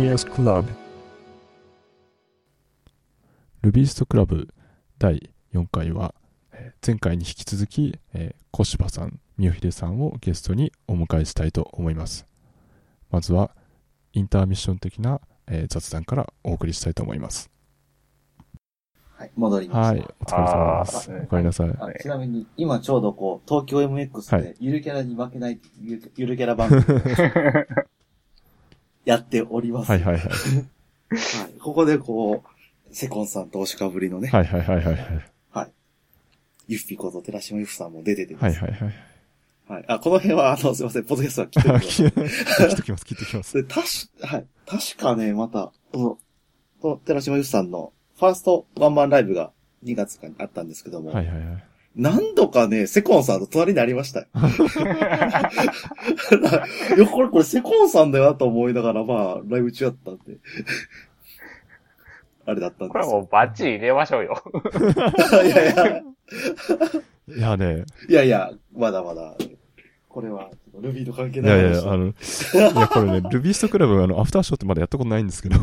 Rubyist Club 第4回は前回に引き続き小柴さん、三尾秀さんをゲストにお迎えしたいと思います。まずはインターミッション的な雑談からお送りしたいと思います。はい、戻りました。はい、お疲れ様です。おかえりなさい。ちなみに今ちょうどこう東京 MX でゆるキャラに負けないゆるキャラ番組やっております。はいはいはい、はい、ここでこうセコンさんとおしかぶりのね、はいはいはいはい、ゆっぴこと寺島ゆふさんも出ててます。はいはいはい。はい。あ、この辺は、すいません、ポッドキャストは切っておきます。切っておきます。確かね、また、この寺島ゆふさんのファーストワンマンライブが2月かにあったんですけども、はいはいはい。何度かね、セコンさんと隣になりましたよ。いや、これセコンさんだよなと思いながら、まあ、ライブ中だったんで。あれだったんです。これはもうバッチリ入れましょうよ。いやいや。いやね。いやいや、まだまだ。これは、Ruby と関係ない。いや、これね、Rubyist Club はアフターショーってまだやったことないんですけど。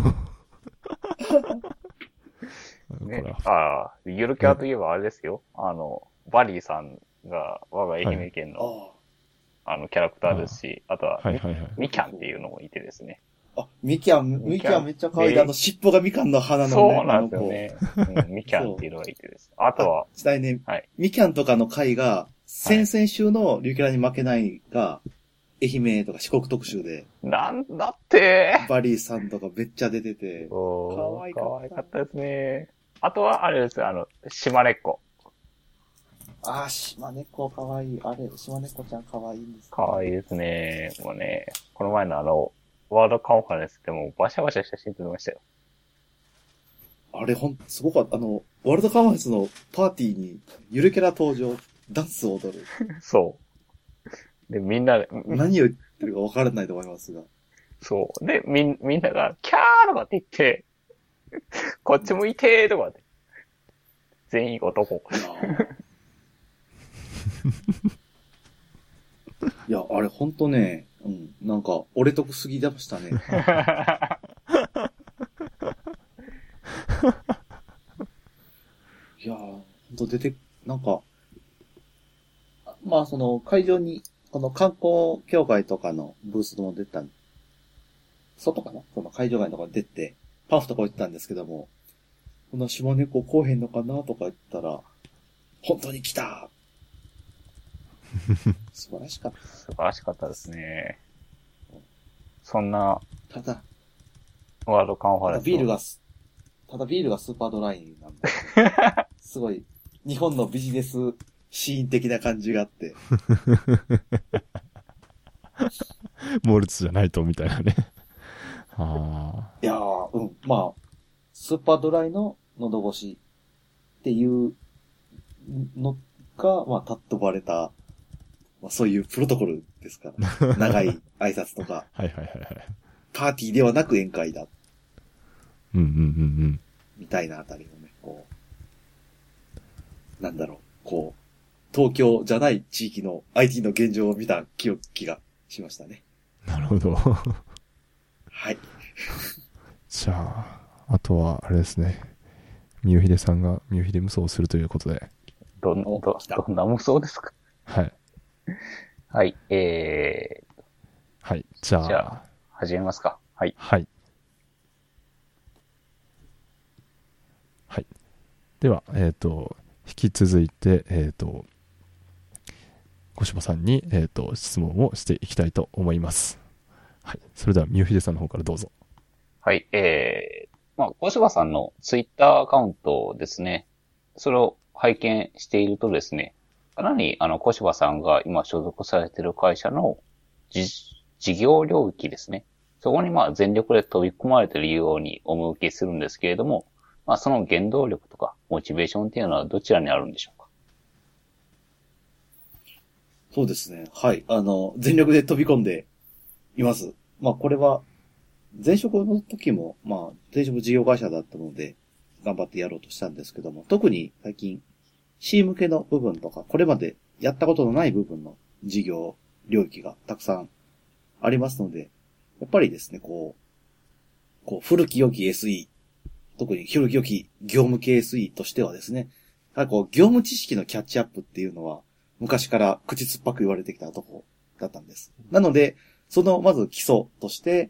ね、ああ、ゆるキャラといえばあれですよ。バリーさんが我が愛媛県の、はい、キャラクターですし、あとは、はいはいはい、ミキャンっていうのもいてですね。あ、ミキャンめっちゃ可愛い。尻尾がみかんの花のね。そうなんですよね。ミキャンっていうのがいてです。あとは。ちなみにね、はい、ミキャンとかの回が、先々週のリュウキャラに負けないが、愛媛とか四国特集で。なんだってバリーさんとかめっちゃ出てて。可愛かったですね。あとは、あれですよ、島根っ子。あー、島根っ子可愛い。あれ、島根っ子ちゃん可愛いんですね。可愛いですね。もうね、この前のワールドカンファレンスでもバシャバシャ写真撮りましたよ。あれすごかった。ワールドカンファレンスのパーティーにゆるキャラ登場、ダンスを踊る。そう。で、みんなで。何を言ってるか分からないと思いますが。そう。で、みんなが、キャーとかって言って、こっち向いてーとかって。全員男。いや、あれほんとね、うん、なんか、俺得すぎだましたね。いやー、ほんとなんか、まあ会場に、観光協会とかのブースも出た、外かなこの会場外のとこ出て、パフとか言ってたんですけども、この下猫来へんのかなとか言ったら、本当に来た素晴らしかったですね。そんな、ワールドカンファレンス。ただビールがスーパードライなんで、すごい、日本のビジネスシーン的な感じがあって。モルツじゃないと、みたいなね。あー、いやー、うん、まあ、スーパードライの喉越しっていうのが、まあ、尊ばれた、まあ、そういうプロトコルですから。長い挨拶とか。はいはいはいはい。パーティーではなく宴会だ。うんうんうんうん。みたいなあたりのね、こう、なんだろう、こう、東京じゃない地域の IT の現状を見た気がしましたね。なるほど。はい。じゃあ、あとはあれですね。三尾秀さんが三尾秀無双をするということで。どんな無双ですか？はい。はい、はい、じゃあ、始めますか。はい。はい。はい。では、引き続いて、小柴さんに、質問をしていきたいと思います。はい。それでは、三尾秀さんの方からどうぞ。はい、まあ、小柴さんのツイッターアカウントですね。それを拝見しているとですね、さらに、小柴さんが今所属されている会社の事業領域ですね。そこにまあ全力で飛び込まれているようにお見受けするんですけれども、まあその原動力とかモチベーションっていうのはどちらにあるんでしょうか？そうですね。はい。全力で飛び込んでいます。まあこれは、前職の時も、まあ前職事業会社だったので、頑張ってやろうとしたんですけども、特に最近、C 向けの部分とか、これまでやったことのない部分の事業領域がたくさんありますので、やっぱりですね、こう、こう、古き良き SE、特に古き良き業務系 SE としてはですね、こう、業務知識のキャッチアップっていうのは、昔から口酸っぱく言われてきたとこだったんです。なので、その、まず基礎として、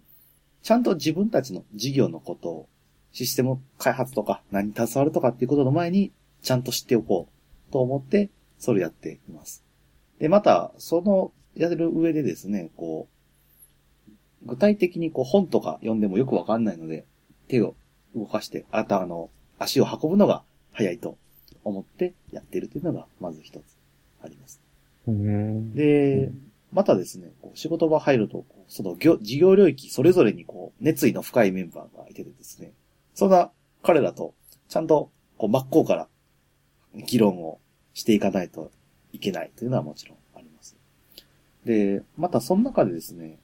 ちゃんと自分たちの事業のことを、システム開発とか、何に携わるとかっていうことの前に、ちゃんと知っておこうと思って、それをやっています。で、また、その、やる上でですね、こう、具体的にこう本とか読んでもよくわかんないので、手を動かして、あと足を運ぶのが早いと思ってやっているというのが、まず一つあります。で、またですね、こう仕事場入ると、その事業領域それぞれにこう、熱意の深いメンバーがいてですね、そんな彼らと、ちゃんとこう真っ向から議論をしていかないといけないというのはもちろんあります。で、またその中でですね、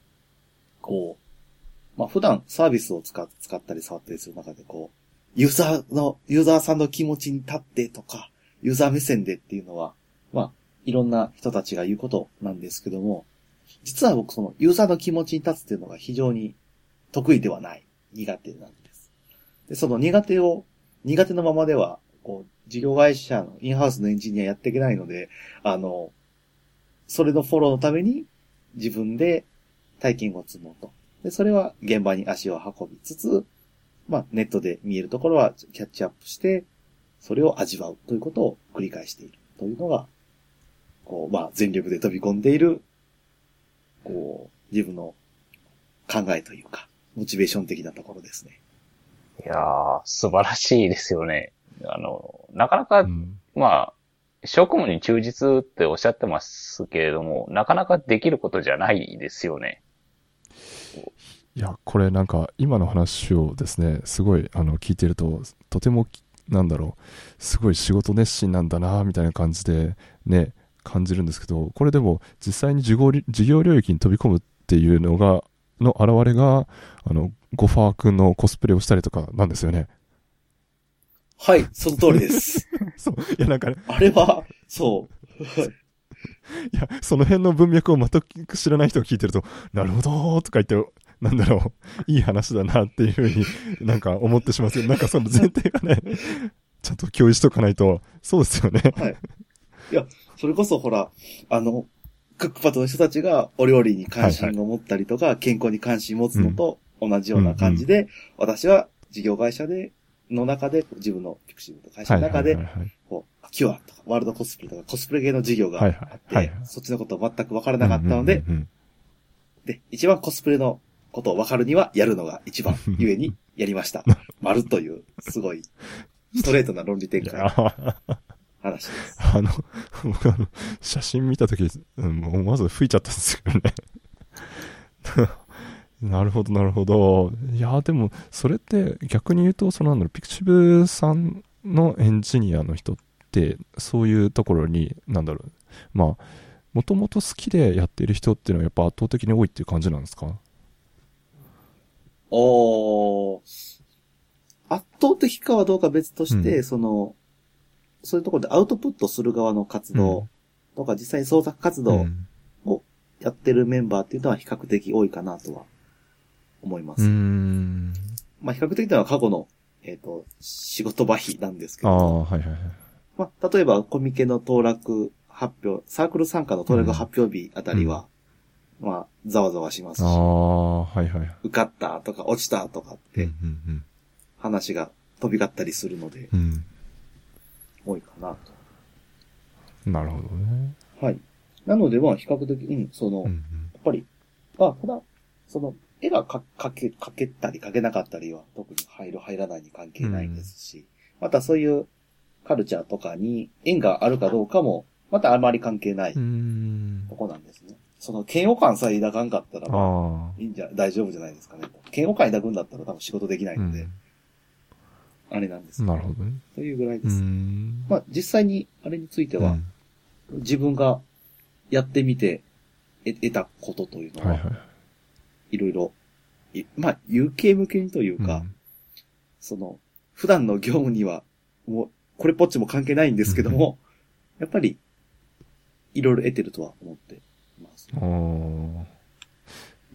こう、まあ、普段サービスを使ったり触ったりする中で、こう、ユーザーさんの気持ちに立ってとか、ユーザー目線でっていうのは、まあ、いろんな人たちが言うことなんですけども、実は僕そのユーザーの気持ちに立つっていうのが非常に得意ではない、苦手なんです。で、その苦手のままでは、こう、事業会社のインハウスのエンジニアやっていけないので、それのフォローのために自分で体験を積もうと。で、それは現場に足を運びつつ、まあ、ネットで見えるところはキャッチアップして、それを味わうということを繰り返しているというのが、こう、まあ、全力で飛び込んでいる、こう、自分の考えというか、モチベーション的なところですね。いやー、素晴らしいですよね。なかなか、まあ、職務に忠実っておっしゃってますけれども、なかなかできることじゃないですよね。いや、これなんか今の話をですね、すごい聞いてると、とてもなんだろう、すごい仕事熱心なんだなみたいな感じでね、感じるんですけど、これでも実際に事業領域に飛び込むっていうのがの現れがゴファー君のコスプレをしたりとかなんですよね。はい、その通りです。そう。いや、なんかね。あれは、そう。いや、その辺の文脈を全く知らない人が聞いてると、なるほどーとか言って、なんだろう、いい話だなっていうふうになんか思ってしまうけど、なんかその前提がね、ちゃんと共有しとかないと、そうですよね。はい。いや、それこそほら、クックパッドの人たちがお料理に関心を持ったりとか、はいはい、健康に関心を持つのと同じような感じで、私は事業会社で、の中で、自分のピクシブと会社の中で、こう、キュアとか、ワールドコスプレとか、コスプレ系の事業があって、そっちのことを全く分からなかったので、で、一番コスプレのことを分かるには、やるのが一番、ゆえにやりました。まるという、すごい、ストレートな論理展開の話です。僕写真見たとき、思わず吹いちゃったんですよね。なるほど、なるほど。いや、でも、それって逆に言うと、そのなんだろう、ピクシブさんのエンジニアの人って、そういうところに、なんだろう、まあ、もともと好きでやっている人っていうのはやっぱ圧倒的に多いっていう感じなんですか？圧倒的かはどうか別として、そういうところでアウトプットする側の活動とか、実際に創作活動をやってるメンバーっていうのは比較的多いかなとは思います。まあ、比較的なのは過去の、仕事場比なんですけど。まあ、例えば、コミケの当落発表、サークル参加の当落発表日あたりは、まあ、ざわざわしますし、受かったとか落ちたとかって、話が飛び交ったりするので、多いかなと。なるほどね。はい。なので、まあ、比較的、やっぱり、絵が描けたり描けなかったりは特に入らないに関係ないですし、またそういうカルチャーとかに縁があるかどうかも、またあまり関係ないとこなんですね。その嫌悪感さえ抱かんかったら、まあ、大丈夫じゃないですかね。嫌悪感抱くんだったら多分仕事できないので、あれなんですね。なるほどね。というぐらいです。まあ実際にあれについては、自分がやってみて得たことというのは、いろいろ、まあ、有形向けにというか、普段の業務には、もう、これっぽっちも関係ないんですけども、やっぱり、いろいろ得てるとは思っています。お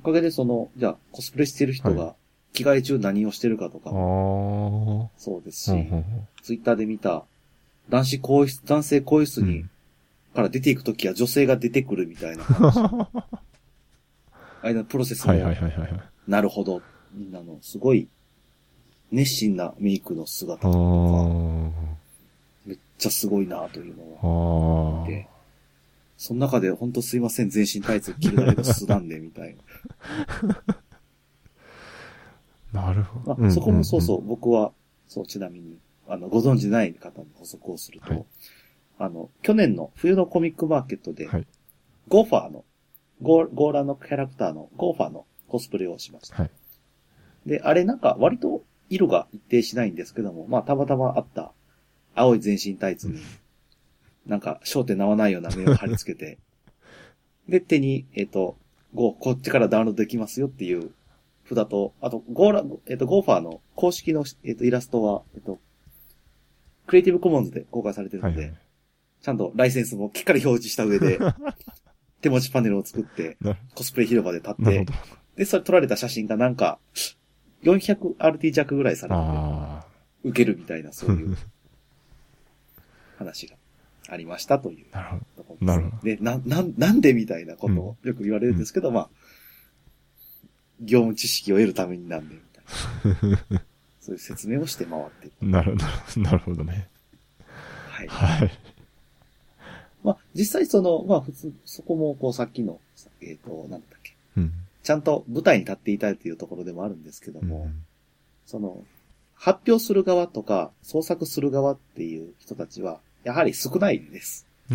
かげでじゃあ、コスプレしてる人が、着替え中何をしてるかとかもそうですし、ツイッターで見た男性更衣室に、うん、から出ていくときは女性が出てくるみたいな話。間のプロセスも、なるほど。みんなのすごい熱心なメイクの姿とか、めっちゃすごいなというのを見て、その中でほんとすいません、全身タイツ着るだけの素なんで、みたいな。なるほど。まあ、そこもそうそう、僕は、そう、ちなみに、ご存じない方に補足をすると、はい、去年の冬のコミックマーケットで、はい、ゴーラのキャラクターのゴーファーのコスプレをしました。はい、で、あれなんか割と色が一定しないんですけども、まあたまたまあった青い全身タイツに、なんか焦点合わないような目を貼り付けて、で、手に、Go、こっちからダウンロードできますよっていう札と、あと、ゴーファーの公式の、イラストは、クリエイティブコモンズで公開されてるので、はいはい、ちゃんとライセンスもきっかり表示した上で、手持ちパネルを作って、コスプレ広場で立って、で、それ撮られた写真がなんか、400RT 弱ぐらいされて、受けるみたいな、そういう話がありましたというところです。なるほど。で、なんでみたいなことをよく言われるんですけど、まあ、業務知識を得るためになんで、みたいな。そういう説明をして回っていく。なるほどね。はい。はい。まあ、実際まあ、普通、そこも、さっきの、なんだっけ、うん。ちゃんと舞台に立っていたいというところでもあるんですけども、うん、発表する側とか、創作する側っていう人たちは、やはり少ないんです。比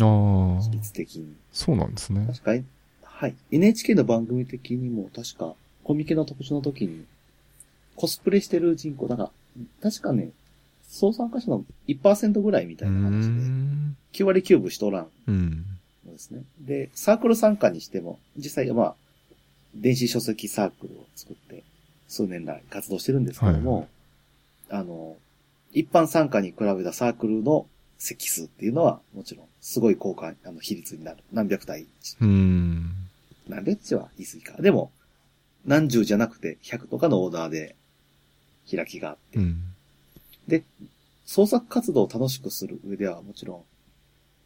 率的に。そうなんですね。確かに、はい。NHK の番組的にも、確か、コミケの特集の時に、コスプレしてる人口、なんか、確かね、総参加者の 1% ぐらいみたいな話で、9割9分しとらん。そうですね。で、サークル参加にしても、実際はまあ、電子書籍サークルを作って、数年来活動してるんですけども、はい、一般参加に比べたサークルの席数っていうのは、もちろん、すごい高価、比率になる。何百対1。何百対は言い過ぎか。でも、何十じゃなくて100とかのオーダーで開きがあって、で、創作活動を楽しくする上ではもちろん、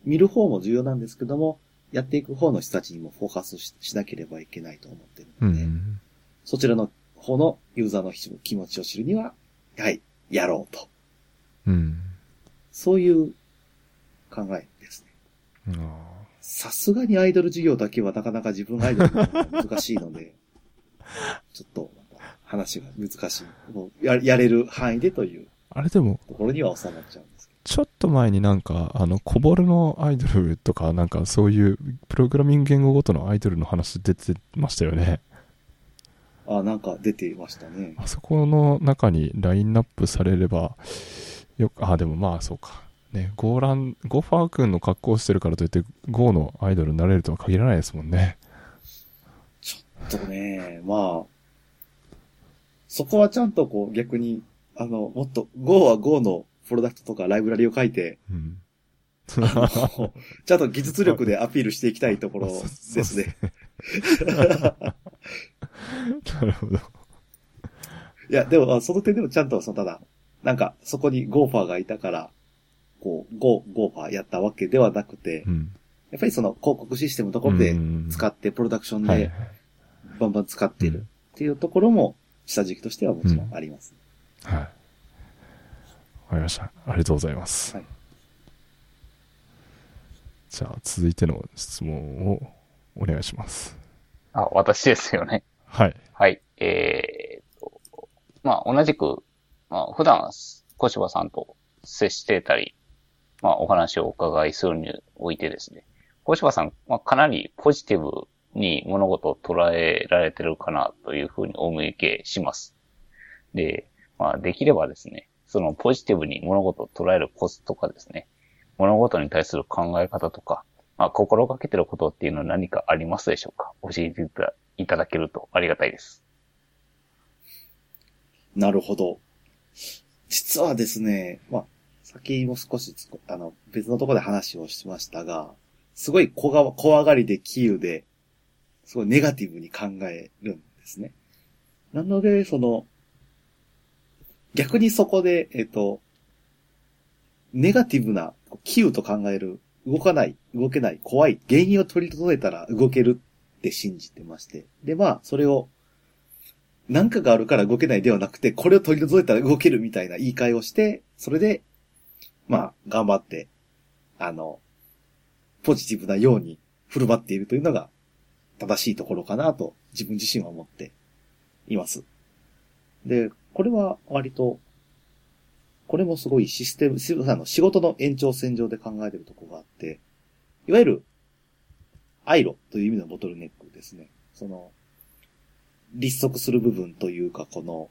見る方も重要なんですけども、やっていく方の人たちにもフォーカス しなければいけないと思っているので、そちらの方のユーザーの気持ちを知るには、やはりやろうと。そういう考えですね。さすがにアイドル事業だけはなかなか自分アイドルの方が難しいので、ちょっとまた話が難しい。もうやれる範囲でという。あれでも、ところには収まっちゃうんですけど。ちょっと前になんか、コボルのアイドルとか、なんかそういうプログラミング言語ごとのアイドルの話出てましたよね。あ、なんか出てましたね。あそこの中にラインナップされれば、でもまあそうか。ね、ゴーファー君の格好をしてるからといって、ゴーのアイドルになれるとは限らないですもんね。ちょっとね、まあ、そこはちゃんと逆に、もっと、Go は Go のプロダクトとかライブラリを書いて、ちゃんと技術力でアピールしていきたいところですね。なるほど。いや、でも、その点でもちゃんと、ただ、なんか、そこに Go ファーがいたから、Go ファーやったわけではなくて、やっぱり広告システムのところで使って、プロダクションでバンバン使っているっていうところも、下敷きとしてはもちろんあります。はい。わかりました。ありがとうございます。はい、じゃあ、続いての質問をお願いします。私ですよね。はい。はい。まあ、同じく、まあ、普段、小柴さんと接してたり、まあ、お話をお伺いするにおいてですね、小柴さん、まあ、かなりポジティブに物事を捉えられてるかなというふうにお見受けします。で、まあ、できればですね、ポジティブに物事を捉えるコツとかですね、物事に対する考え方とか、まあ、心がけてることっていうのは何かありますでしょうか？教えていただけるとありがたいです。なるほど。実はですね、まあ、先も少し別のところで話をしましたが、すごい怖がりで杞憂で、すごいネガティブに考えるんですね。なので、逆にそこで、ネガティブな、キウと考える、動けない、怖い、原因を取り除いたら動けるって信じてまして。で、まあ、それを、何かがあるから動けないではなくて、これを取り除いたら動けるみたいな言い換えをして、それで、まあ、頑張って、ポジティブなように振る舞っているというのが、正しいところかなと、自分自身は思っています。で、これは割と、これもすごいシステム、仕事の延長線上で考えているところがあって、いわゆる、アイロという意味のボトルネックですね。立足する部分というか、この、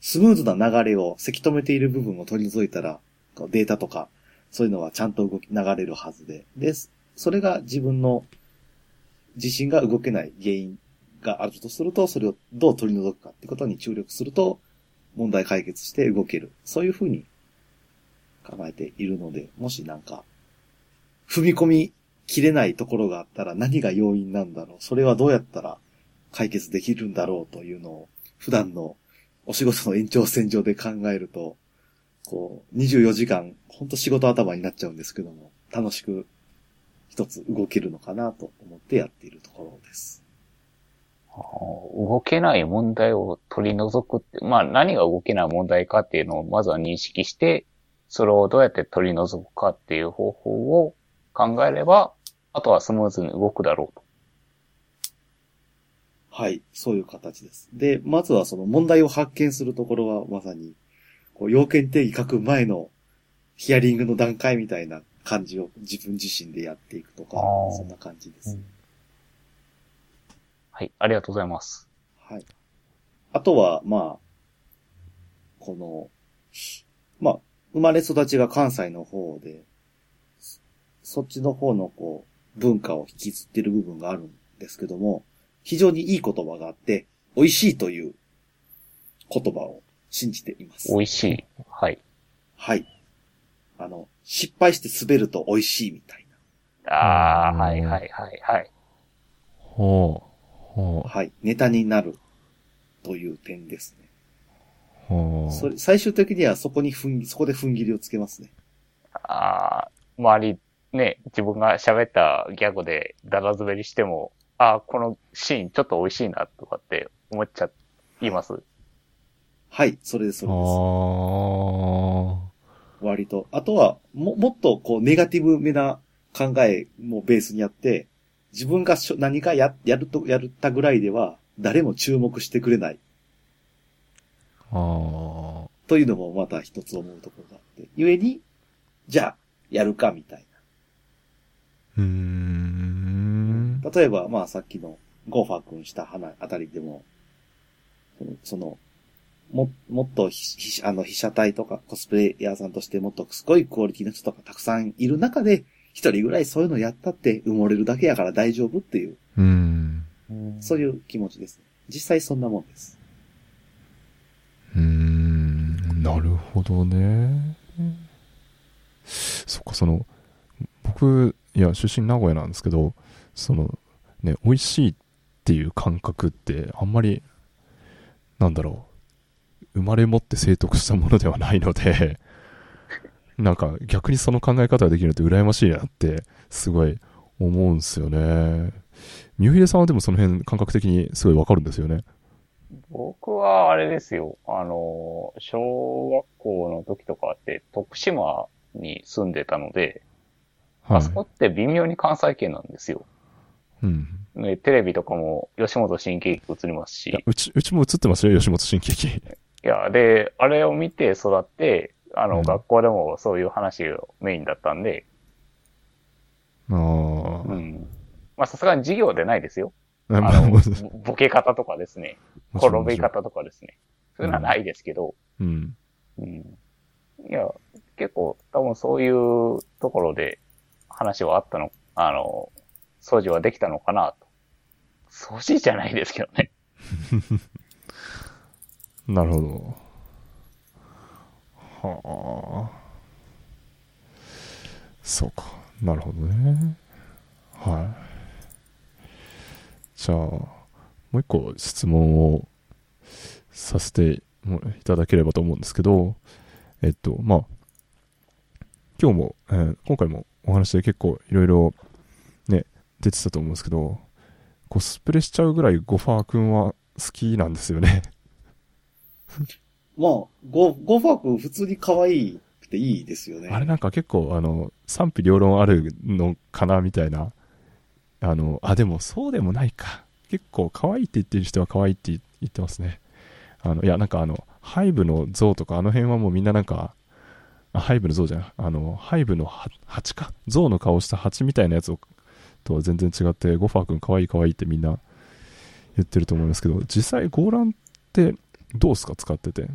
スムーズな流れをせき止めている部分を取り除いたら、データとか、そういうのはちゃんと流れるはずで。で、それが自分の自身が動けない原因があるとすると、それをどう取り除くかってことに注力すると、問題解決して動ける。そういうふうに考えているので、もしなんか、踏み込みきれないところがあったら何が要因なんだろう。それはどうやったら解決できるんだろうというのを、普段のお仕事の延長線上で考えると、こう、24時間、ほんと仕事頭になっちゃうんですけども、楽しく一つ動けるのかなと思ってやっているところです。動けない問題を取り除くって、まあ何が動けない問題かっていうのをまずは認識して、それをどうやって取り除くかっていう方法を考えれば、あとはスムーズに動くだろうと。はい、そういう形です。で、まずはその問題を発見するところはまさに、こう要件定義書く前のヒアリングの段階みたいな感じを自分自身でやっていくとか、そんな感じです。うん、はい、ありがとうございます。はい。あとは、まあ、生まれ育ちが関西の方で、そっちの方の文化を引きずってる部分があるんですけども、非常にいい言葉があって、美味しいという言葉を信じています。美味しい。はい。はい。失敗して滑ると美味しいみたいな。ああ、はいはいはいはい。ほう。はい。ネタになるという点ですね。それ最終的にはそこで踏ん切りをつけますね。ああ、周り、ね、自分が喋ったギャグでダダ滑りしても、ああ、このシーンちょっと美味しいなとかって思っちゃいます。はい、それです。割と。あとは、もっとネガティブめな考えもベースにあって、自分が何かやったぐらいでは、誰も注目してくれない。というのもまた一つ思うところがあって。故に、じゃあ、やるか、みたいな。例えば、まあさっきのゴーファー君した話あたりでも、もっと被写体とかコスプレイヤーさんとしてもっとすごいクオリティの人とかたくさんいる中で、一人ぐらいそういうのやったって埋もれるだけやから大丈夫っていう。そういう気持ちですね。実際そんなもんです。なるほどね。そっか、僕、いや、出身名古屋なんですけど、ね、美味しいっていう感覚ってあんまり、生まれ持って正徳したものではないので、逆にその考え方ができるって羨ましいなってすごい思うんですよね。ミュヒデさんはでもその辺感覚的にすごいわかるんですよね。僕はあれですよ。小学校の時とかって徳島に住んでたので、はい、あそこって微妙に関西圏なんですよ。うん。ね、テレビとかも吉本新喜劇映りますし。うちも映ってますよ、吉本新喜劇。いや、で、あれを見て育って、学校でもそういう話がメインだったんで。うん。まあ、さすがに授業でないですよ。ボケ方とかですね。転び方とかですね。そういうのはないですけど。うん。うん。いや、結構、多分そういうところで話はあったの、掃除はできたのかなと。掃除じゃないですけどね。なるほど。はあ、そうか、なるほどね。はい。じゃあもう一個質問をさせていただければと思うんですけど、まあ、今日も、今回もお話で結構いろいろね、出てたと思うんですけど、コスプレしちゃうぐらいゴファー君は好きなんですよね。まあ、ゴファー君普通に可愛くていいですよね。あれなんか結構、賛否両論あるのかなみたいな。でもそうでもないか。結構可愛いって言ってる人は可愛いって言ってますね。いや、なんかハイブの像とかあの辺はもうみんななんか、ハイブの像じゃない、ハイブの蜂か、像の顔した蜂みたいなやつをとは全然違って、ゴファー君可愛い可愛いってみんな言ってると思いますけど、実際ゴーランってどうですか、使ってて。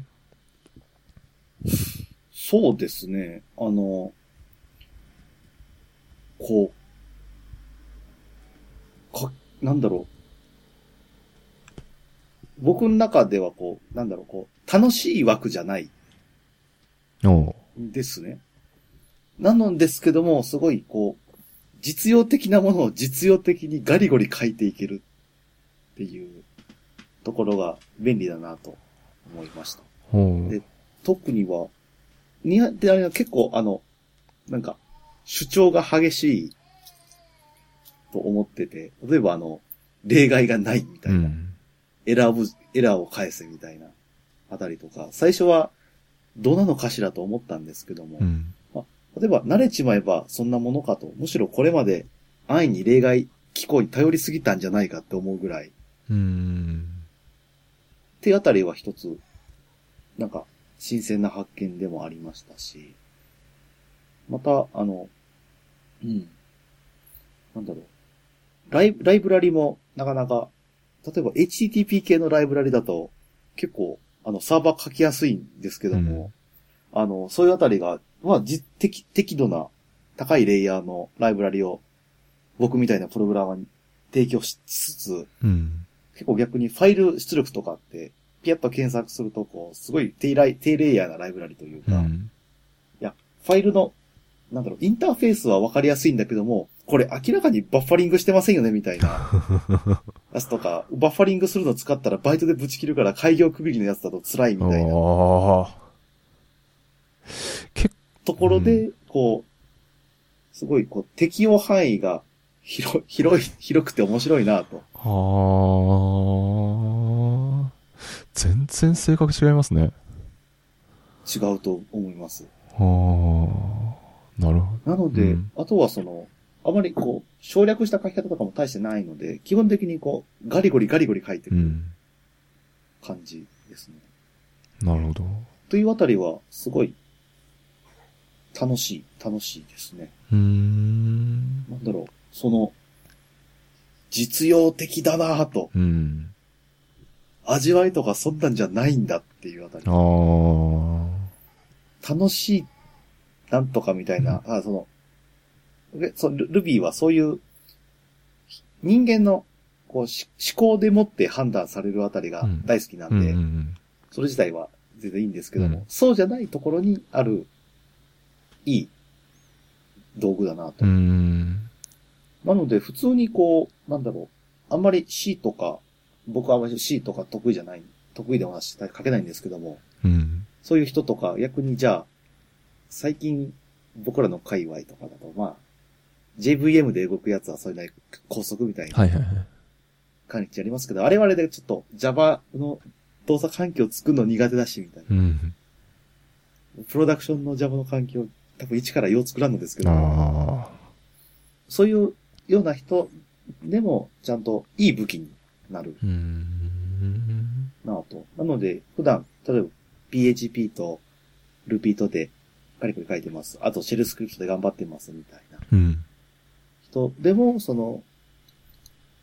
そうですね、こう、なんだろう。僕の中ではこう、なんだろう、こう、楽しい枠じゃない。ですね。なのですけども、すごいこう、実用的なものを実用的にガリゴリ書いていけるっていうところが便利だなと思いました。で、特には、で、あれは結構なんか、主張が激しいと思ってて、例えば例外がないみたいな。うんエラーを返せみたいなあたりとか、最初はどうなのかしらと思ったんですけども、まあ、例えば慣れちまえばそんなものかと、むしろこれまで安易に例外機構に頼りすぎたんじゃないかって思うぐらい、ってあたりは一つ、なんか新鮮な発見でもありましたし、またなんだろう、ライブラリもなかなか例えば HTTP 系のライブラリだと結構サーバー書きやすいんですけども、そういうあたりが、まあ、適度な高いレイヤーのライブラリを僕みたいなプログラマーに提供しつつ、結構逆にファイル出力とかってピヤッと検索するとこうすごい低レイヤーなライブラリというか、いやファイルのなんだろうインターフェースはわかりやすいんだけども、これ明らかにバッファリングしてませんよねみたいなやつとか、バッファリングするの使ったらバイトでぶち切るから開業区切りのやつだと辛いみたいなところで、こうすごいこう適用範囲が広くて面白いなと。はあ、全然性格違いますね。違うと思います。はあ、なるほど。なので、あとはあまりこう、省略した書き方とかも大してないので、基本的にこう、ガリゴリ書いてる感じですね。なるほど。というあたりは、すごい、楽しいですね。なんだろう、実用的だなぁと、味わいとかそんなんじゃないんだっていうあたり。楽しい、なんとかみたいな、Ruby はそういう人間のこう思考でもって判断されるあたりが大好きなんで、それ自体は全然いいんですけども、そうじゃないところにあるいい道具だなと。なので普通にこう、なんだろう、あんまり C とか、僕はあんまり C とか得意では書けないんですけども、そういう人とか逆にじゃあ、最近僕らの界隈とかだと、まあ、JVM で動くやつはそれなり高速みたいな感じありますけど、あれでちょっと Java の動作環境を作るの苦手だしみたいな、プロダクションの Java の環境多分1から4作らんのですけど、そういうような人でもちゃんといい武器になるなぁと。なので普段例えば PHP と Ruby とでカリカリ書いてます。あとシェルスクリプトで頑張ってますみたいな。人でも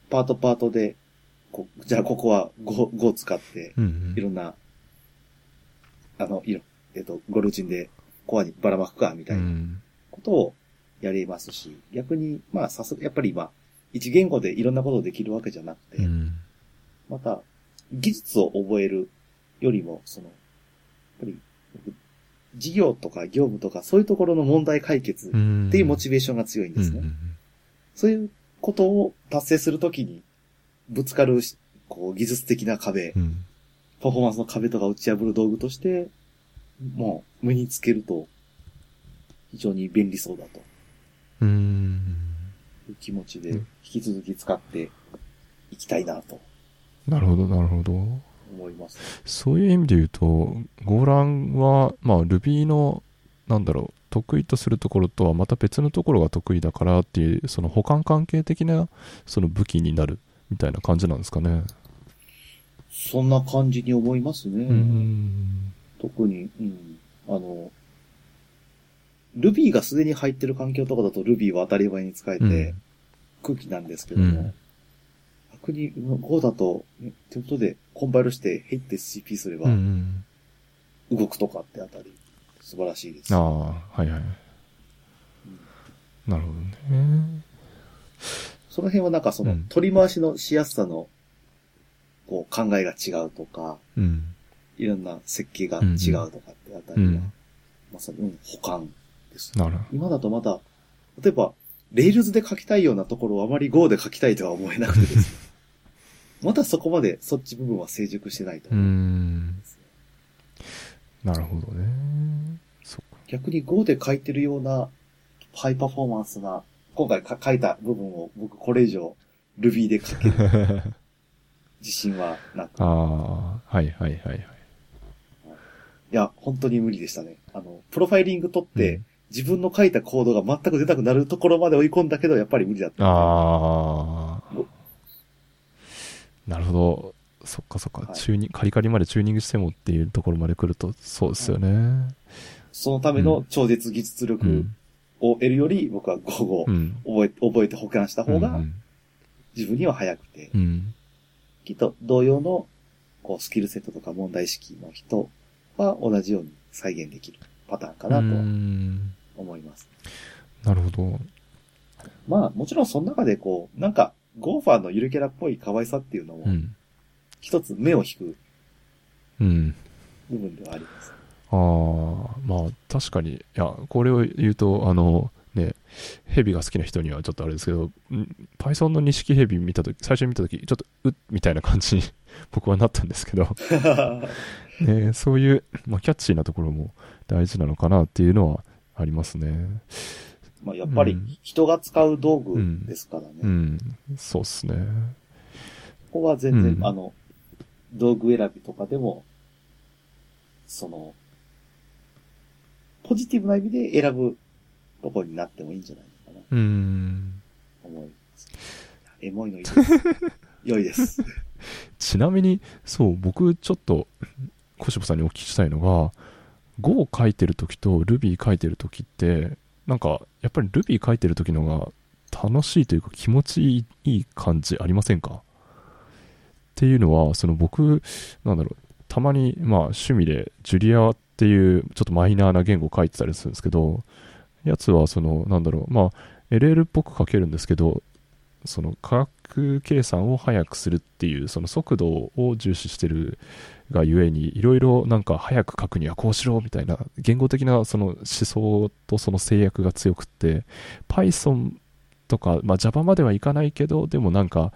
パートでじゃあここは Go 使っていろんなGo ルーチンでコアにばらまくかみたいなことをやりますし、逆にまあやっぱり今一言語でいろんなことできるわけじゃなくて、また技術を覚えるよりもやっぱり事業とか業務とかそういうところの問題解決っていうモチベーションが強いんですね。そういうことを達成するときにぶつかるこう技術的な壁パフォーマンスの壁とか打ち破る道具として、もう身につけると非常に便利そうだと。いう気持ちで引き続き使っていきたいなと。なるほど、なるほど。思います。そういう意味で言うと、ゴーランは、まあ Ruby の、なんだろう、得意とするところとはまた別のところが得意だからっていう、その補完関係的なその武器になるみたいな感じなんですかね。そんな感じに思いますね。特に、Ruby がすでに入ってる環境とかだと Ruby は当たり前に使えて空気なんですけども、逆に Go だと手元でコンパイルしてヘイって CP すれば動くとかってあたり素晴らしいです。ああ、はいはい。なるほどね。その辺はなんかその取り回しのしやすさのこう考えが違うとか、いろんな設計が違うとかってあたりは、まさに、補完です。なるほど。今だとまた、例えば、Rails で書きたいようなところをあまり Go で書きたいとは思えなくてですね。まだそこまでそっち部分は成熟してないと思うんですよ。なるほどね。逆に Go で書いてるようなハイパフォーマンスな、今回書いた部分を僕これ以上 Ruby で書ける自信はなく。ああ、はいはいはいはい。いや、本当に無理でしたね。プロファイリング取って、自分の書いたコードが全く出なくなるところまで追い込んだけど、やっぱり無理だった。ああ。なるほど。そっかそっか、はい。カリカリまでチューニングしてもっていうところまで来ると、そうですよね。はい、そのための超絶技術力を得るより、僕は Go を覚えて保管した方が、自分には早くて、きっと同様のこうスキルセットとか問題意識の人、は同じように再現できるパターンかなと思います。なるほど。まあもちろんその中でこうなんかゴーファーのゆるキャラっぽい可愛さっていうのも一つ目を引く部分ではあります。ああ、まあ確かに、いやこれを言うとね、ヘビが好きな人にはちょっとあれですけど、Python の錦ヘビ最初に見たとき、ちょっとうっみたいな感じに僕はなったんですけど、ね、そういう、まあ、キャッチーなところも大事なのかなっていうのはありますね。まあ、やっぱり人が使う道具ですからね。そうですね。ここは全然、道具選びとかでも、ポジティブな意味で選ぶとこになってもいいんじゃないのかな。思います。エモいのいいです。良いです。ちなみに、そう、僕ちょっと、小柴さんにお聞きしたいのが、Go を書いてるときと Ruby 書いてるときって、なんか、やっぱり Ruby 書いてるときのが楽しいというか気持ちいい感じありませんか？っていうのは、僕、なんだろう、たまに、まあ、趣味でジュリアっていう、ちょっとマイナーな言語を書いてたりするんですけど、やつはなんだろう、まあ LL っぽく書けるんですけど、化学計算を早くするっていう速度を重視してるがゆえに、いろいろなんか早く書くにはこうしろみたいな言語的な思想と制約が強くって、 Python とか、まあ、Java まではいかないけど、でもなんか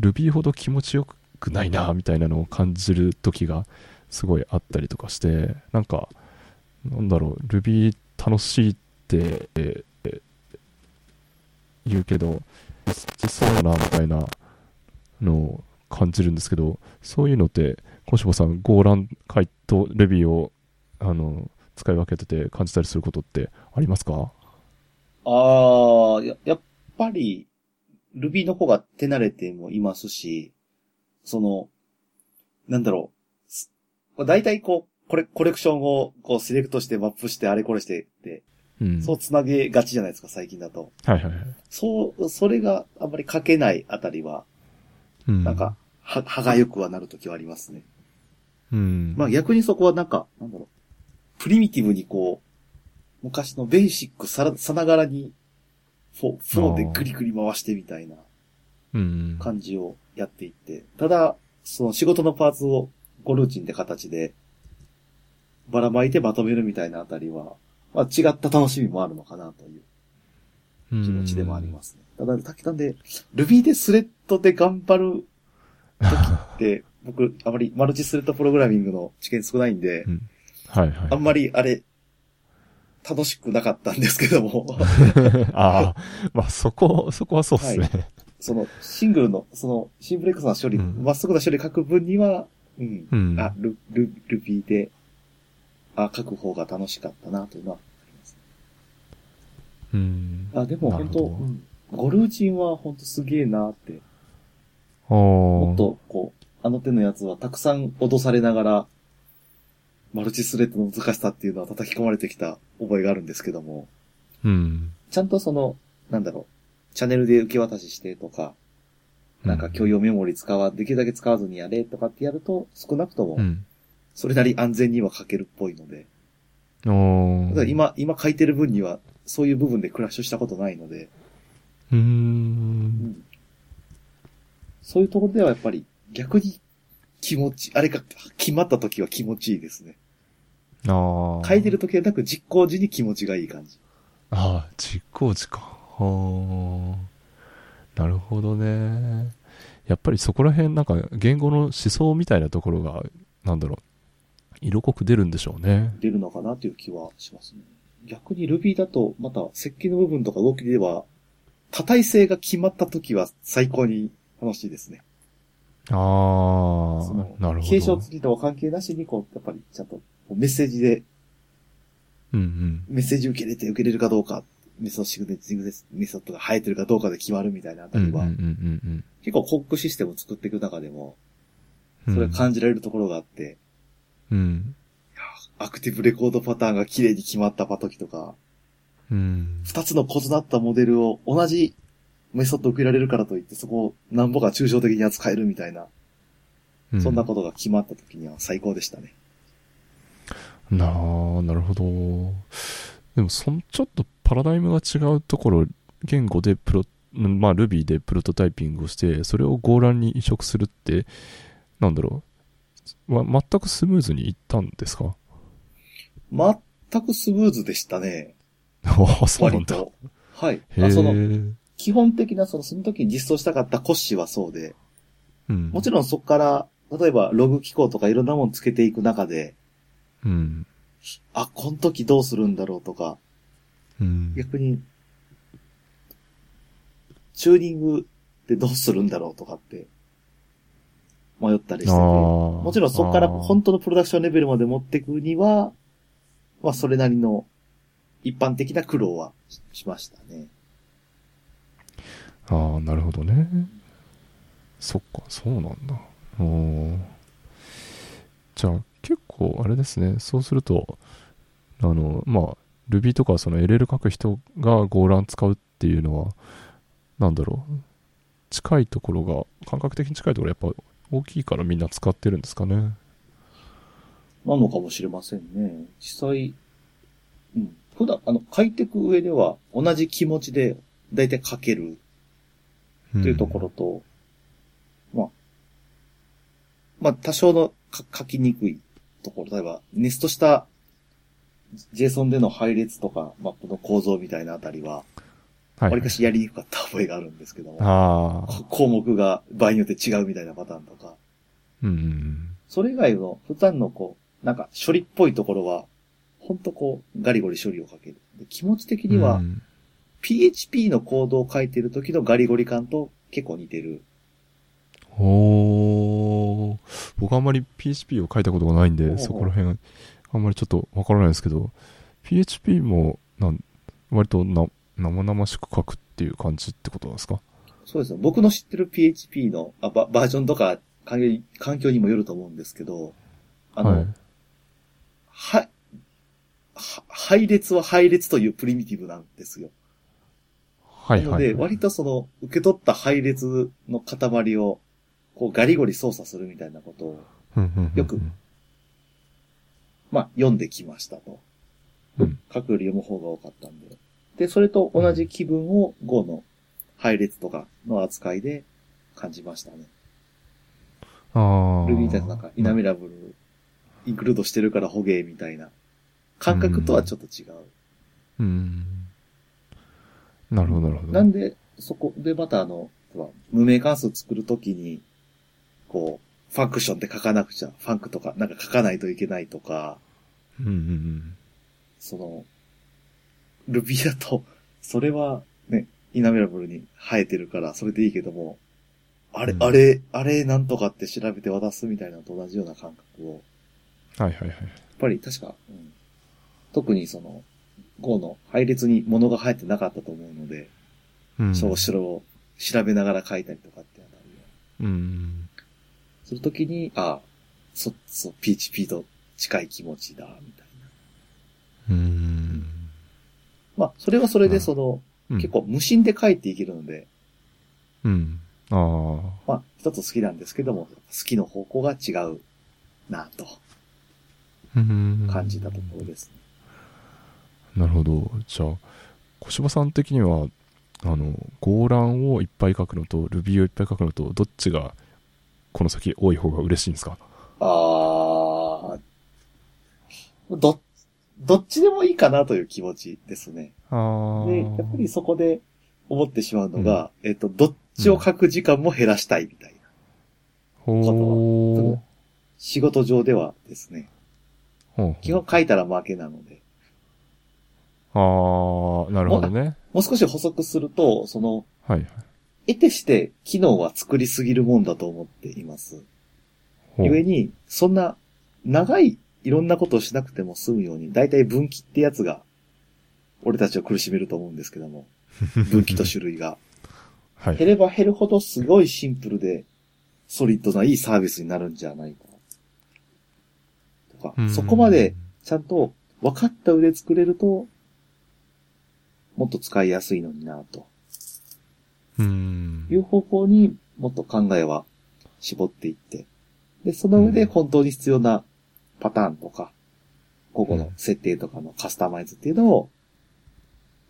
Ruby ほど気持ちよくないなみたいなのを感じる時がすごいあったりとかして、なんかなんだろう、 Ruby 楽しいって言うけど実際だなみたいなのを感じるんですけど、そういうのって小柴さん、ゴーラン回とレビューを使い分けてて感じたりすることってありますか？やっぱり Ruby の方が手慣れてもいますし、なんだろう、だいたいこうコレクションをこうセレクトしてマップしてあれこれしてってそうつなげがちじゃないですか、最近だと。はいはいはい。それがあんまり書けないあたりは、なんか、歯がよくはなるときはありますね。まあ逆にそこはなんか、なんだろう、プリミティブにこう、昔のベーシックさながらに、フローでグリグリ回してみたいな、感じをやっていって、ただ、仕事のパーツをゴルーチンで形で、ばらまいてまとめるみたいなあたりは、まあ、違った楽しみもあるのかなという気持ちでもありますね。ただ、さっきなんで、Ruby でスレッドで頑張る時って、僕、あまりマルチスレッドプログラミングの知見少ないんで、うん、はいはい。あんまりあれ、楽しくなかったんですけども。ああ、まあそこはそうですね、はい。そのシングルの、そのシンプレックスな処理、ま、っすぐな処理書く分には、うん、うん、あ、Ruby で、あ、書く方が楽しかったなというのはあります。あ、でも本当、うん、ゴルーチンは本当すげえなーって。もっとこう、あの手のやつはたくさん脅されながら、マルチスレッドの難しさっていうのは叩き込まれてきた覚えがあるんですけども。うん。ちゃんとその、なんだろう、チャンネルで受け渡ししてとか、なんか共用メモリできるだけ使わずにやれとかってやると、少なくとも、それなり安全には書けるっぽいので。だから今書いてる分には、そういう部分でクラッシュしたことないので。うん。そういうところではやっぱり、逆に気持ち、あれか、決まった時は気持ちいいですね。ああ。書いてる時はなく実行時に気持ちがいい感じ。ああ、実行時か。はあ。なるほどね。やっぱりそこら辺なんか言語の思想みたいなところが、なんだろう、色濃く出るんでしょうね。出るのかなという気はしますね。逆に Ruby だとまた設計の部分とか動きでは、多体性が決まった時は最高に楽しいですね。ああ、なるほど。継承付きとは関係なしに、こう、やっぱりちゃんとメッセージで、うんうん、メッセージ受けれるかどうか、メソシグネッチングです、メソッドが生えてるかどうかで決まるみたいなあたりは、うんうんうんうん、結構コックシステムを作っていく中でも、それ感じられるところがあって、うん、アクティブレコードパターンが綺麗に決まった時とか、うん、2つの異なったモデルを同じメソッド受けられるからといって、そこをなんぼか抽象的に扱えるみたいな、うん、そんなことが決まった時には最高でしたね。なるほど。でもちょっとパラダイムが違うところ、言語でまあ Ruby でプロトタイピングをして、それをゴーランに移植するって、なんだろう、全くスムーズにいったんですか？全くスムーズでしたね。あ、そうなんだ。はい。あ、基本的な、その時に実装したかった骨子はそうで、うん、もちろんそこから、例えばログ機構とかいろんなものつけていく中で、うん、あ、この時どうするんだろうとか、うん、逆に、チューニングってどうするんだろうとかって、迷ったりしてて、もちろんそこから本当のプロダクションレベルまで持っていくには、まあそれなりの一般的な苦労はしましたね。ああ、なるほどね。そっか、そうなんだ。じゃあ結構あれですね。そうするとまあ Ruby とかその LL 書く人がゴーラン使うっていうのはなんだろう、近いところが、感覚的に近いところがやっぱ大きいからみんな使ってるんですかね。なのかもしれませんね。実際、うん、普段書いていく上では同じ気持ちで大体書けるというところと、うん、まあ多少の書きにくいところ、例えばネストした JSON での配列とかマップの構造みたいなあたりは、わりかしやりにくかった覚えがあるんですけども、はいはい、項目が場合によって違うみたいなパターンとか、うん、それ以外の普段のこうなんか処理っぽいところは、ほんとこうガリゴリ処理をかける。で、気持ち的には、うんPHP のコードを書いてる時のガリゴリ感と結構似てる。おー。僕あんまり PHP を書いたことがないんで、そこら辺あんまりちょっとわからないですけど、PHP も割と生々しく書くっていう感じってことなんですか？そうですよ。僕の知ってる PHP のバージョンとか環境にもよると思うんですけど、配列は配列というプリミティブなんですよ。なので、割と受け取った配列の塊を、こう、ガリゴリ操作するみたいなことを、よく、まあ、読んできましたと。書くより読む方が多かったんで。で、それと同じ気分を Go の配列とかの扱いで感じましたね。Ruby みたいな、なんか、Enumerable、インクルードしてるから捕鯨みたいな、感覚とはちょっと違う。なるほど、なるほど。なんで、そこでまた無名関数作るときに、こう、ファンクションって書かなくちゃ、ファンクとか、なんか書かないといけないとか、うんうんうん、その、Ruby だと、それはね、Enumerable に生えてるから、それでいいけども、あれなんとかって調べて渡すみたいなのと同じような感覚を。はいはいはい。やっぱり確か、うん、特にその、Go の配列に物が入ってなかったと思うので、うん、そうしろを調べながら書いたりとかってなるよ。うん。するときに、そう、PHP と近い気持ちだ、みたいな。まあ、それはそれでその、うん、結構無心で書いていけるので、うん。まあ、一つ好きなんですけども、好きの方向が違うなぁと、感じたところですね。なるほど。じゃあ、小柴さん的には、ゴーランをいっぱい書くのと、Ruby をいっぱい書くのと、どっちがこの先多い方が嬉しいんですか？どっちでもいいかなという気持ちですね。で、やっぱりそこで思ってしまうのが、うん、どっちを書く時間も減らしたいみたいなことは、仕事上ではですね。基本書いたら負けなので。なるほどね。もう少し補足すると、その、はいはい、得てして機能は作りすぎるもんだと思っています。ゆえに、そんな長いいろんなことをしなくても済むように、だいたい分岐ってやつが、俺たちを苦しめると思うんですけども、分岐と種類が。はい、減れば減るほどすごいシンプルで、ソリッドないいサービスになるんじゃないかな。とか、そこまでちゃんと分かった上で作れると、もっと使いやすいのになぁと。いう方向にもっと考えは絞っていって。で、その上で本当に必要なパターンとか、個々の設定とかのカスタマイズっていうのを、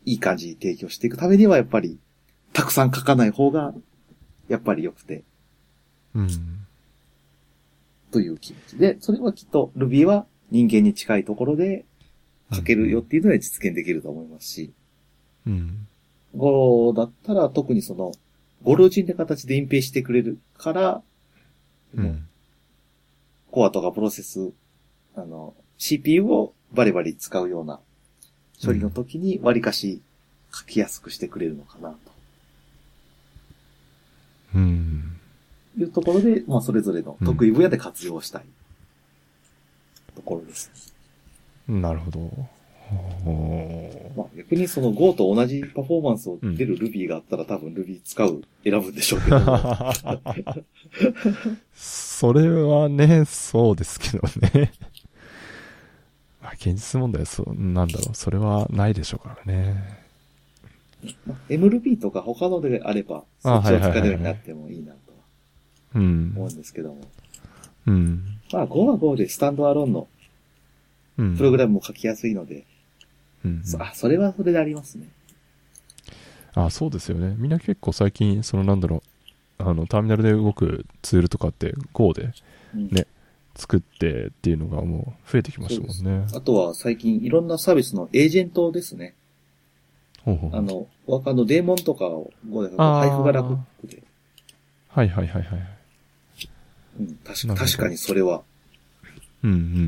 いい感じに提供していくためには、やっぱり、たくさん書かない方が、やっぱり良くて。という気持ちで、それはきっと Ruby は人間に近いところで、書けるよっていうので実現できると思いますし、Go だったら特にそのご老人って形で隠蔽してくれるから、コアとかプロセス、CPU をバリバリ使うような処理の時に割かし書きやすくしてくれるのかなと、いうところで、まあそれぞれの得意分野で活用したいところです。なるほど。まあ、逆にその Go と同じパフォーマンスを出る Ruby があったら、多分 Ruby 選ぶんでしょうけど。それはね、そうですけどね。現実問題はなんだろう、それはないでしょうからね。MRuby とか他のであれば、そっちを使えるようになってもいいなとは思うんですけども。まあ Go は Go でスタンドアローンのプログラムも書きやすいので、それはそれでありますね。そうですよね。みんな結構最近、ターミナルで動くツールとかって、Go でね、作ってっていうのがもう増えてきましたもんね。あとは最近いろんなサービスのエージェントですね。他のデーモンとかを Go で配布が楽で。確かにそれは、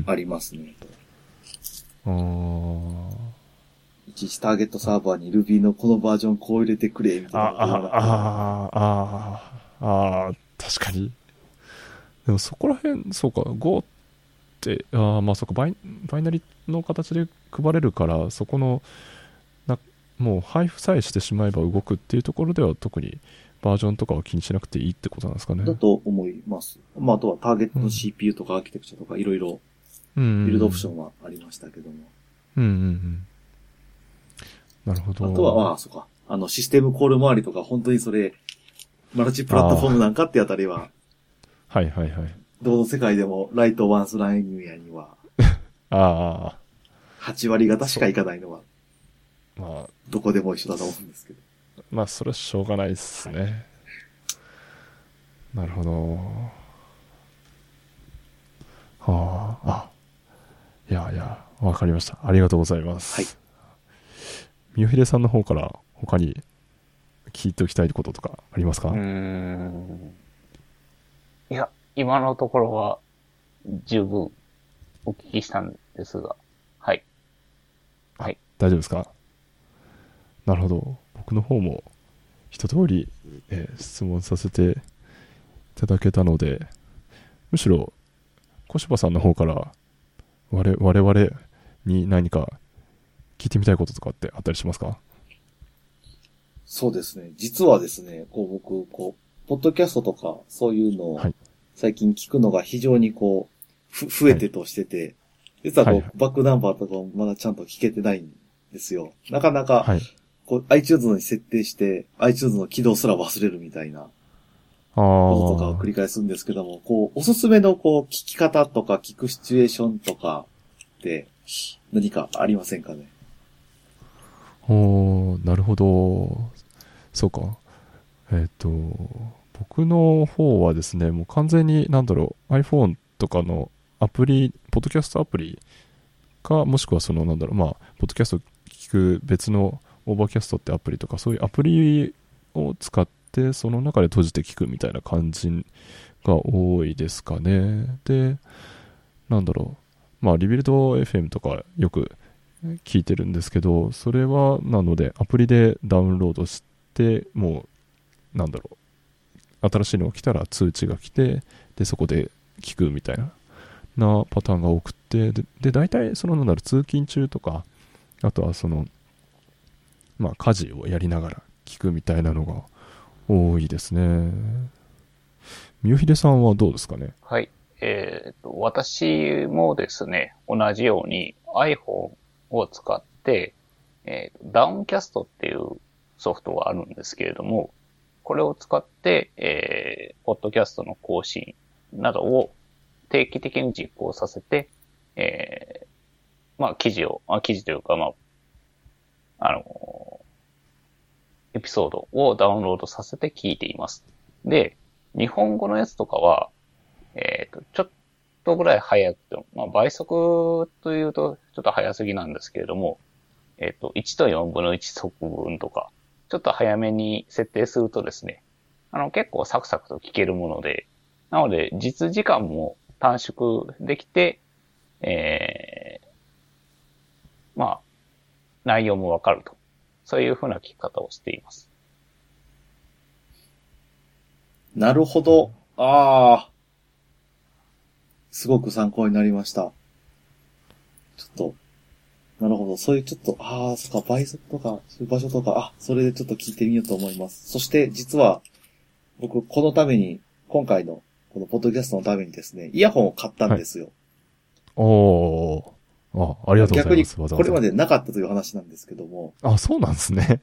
ありますね。いちいちターゲットサーバーに Ruby のこのバージョンこう入れてくれ、みたいな。確かに。でもそこら辺、そうか、Go って、まあそうか、バイナリの形で配れるから、そこの、もう配布さえしてしまえば動くっていうところでは特にバージョンとかは気にしなくていいってことなんですかね。だと思います。まああとはターゲットの CPU とかアーキテクチャとかいろいろビルドオプションはありましたけども。なるほど。あとは、そうか。システムコール周りとか、本当にそれ、マルチプラットフォームなんかってあたりは。どの世界でも、ライトワンスラインエニアには。8割方しかいかないのは。まあ。どこでも一緒だと思うんですけど。まあ、それはしょうがないですね。なるほど。いや、わかりました。ありがとうございます。みよひでさんの方から他に聞いておきたいこととかありますか？いや、今のところは十分お聞きしたんですが、はい。はい。大丈夫ですか？なるほど。僕の方も一通り、質問させていただけたので、むしろ小柴さんの方から我々に何か聞いてみたいこととかってあったりしますか？そうですね。実はですね、僕、ポッドキャストとかそういうのを最近聞くのが非常に増えてとしてて、はい、実はバックナンバーとかもまだちゃんと聞けてないんですよ。なかなか、はい、iTunes に設定して iTunes の起動すら忘れるみたいなこととかを繰り返すんですけども、おすすめの聞き方とか聞くシチュエーションとかって何かありませんかね？おー、なるほど。そうか。僕の方はですね、もう完全にiPhone とかのアプリ、ポッドキャストアプリか、もしくはポッドキャスト聞く別のオーバーキャストってアプリとか、そういうアプリを使って、その中で閉じて聞くみたいな感じが多いですかね。で、リビルド FM とかよく聞いてるんですけど、それはなのでアプリでダウンロードして、もう、新しいのが来たら通知が来て、でそこで聞くみたいなパターンが多くて、で大体通勤中とか、あとは家事をやりながら聞くみたいなのが多いですね。みよひでさんはどうですかね？はい、私もですね、同じように iPhone を使って、ダウンキャストっていうソフトがあるんですけれども、これを使って、ポッドキャストの更新などを定期的に実行させて、エピソードをダウンロードさせて聞いています。で、日本語のやつとかは、ちょっとぐらい早くて、倍速というとちょっと早すぎなんですけれども、1と4分の1速分とか、ちょっと早めに設定するとですね、結構サクサクと聞けるもので、なので実時間も短縮できて、内容もわかると、そういうふうな聞き方をしています。なるほど。ああ、すごく参考になりました。なるほど。そういう倍速とか、そういう場所とか、それでちょっと聞いてみようと思います。そして、実は、僕、このために、今回の、このポッドキャストのためにですね、イヤホンを買ったんですよ。はい、おー。ありがとうございます。逆に、これまでなかったという話なんですけども。あ、そうなんですね。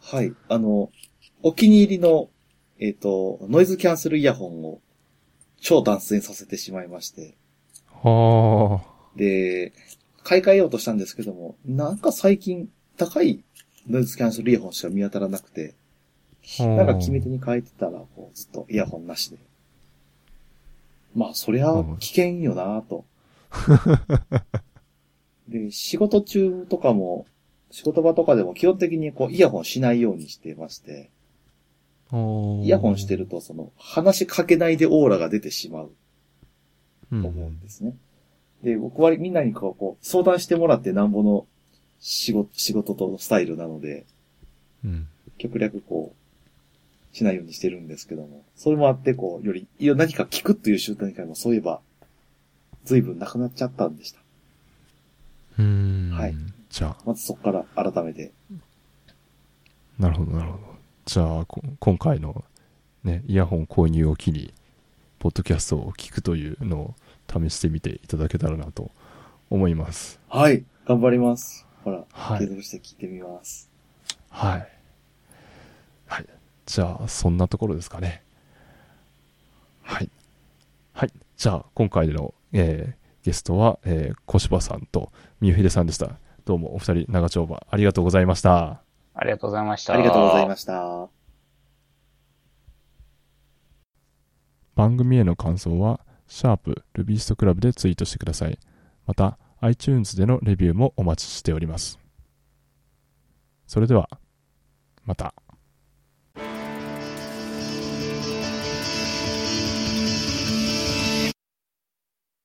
はい。お気に入りの、ノイズキャンセルイヤホンを、超断線させてしまいまして。はー。で、買い替えようとしたんですけども、最近高いノイズキャンセルイヤホンしか見当たらなくて、決め手に変えてたら、ずっとイヤホンなしで。そりゃ危険よなぁと。で、仕事場とかでも基本的にイヤホンしないようにしてまして、イヤホンしてると話しかけないでオーラが出てしまうと思うんですね。で、僕はみんなに相談してもらってなんぼの仕事とスタイルなので、極力しないようにしてるんですけども、それもあってより何か聞くという習慣にもそういえば随分なくなっちゃったんでした。はい。じゃあまずそこから改めて。なるほど。じゃあ今回のねイヤホン購入を機にポッドキャストを聞くというのを試してみていただけたらなと思います。はい、頑張ります。継続して聞いてみます。はい。はい。じゃあ、そんなところですかね。はい。はい。じゃあ、今回の、ゲストは、小柴さんとみゆひでさんでした。どうもお二人、長丁場ありがとうございました。ありがとうございました。ありがとうございました。番組への感想は、#Rubyist Club でツイートしてください。また iTunes でのレビューもお待ちしております。それではまた。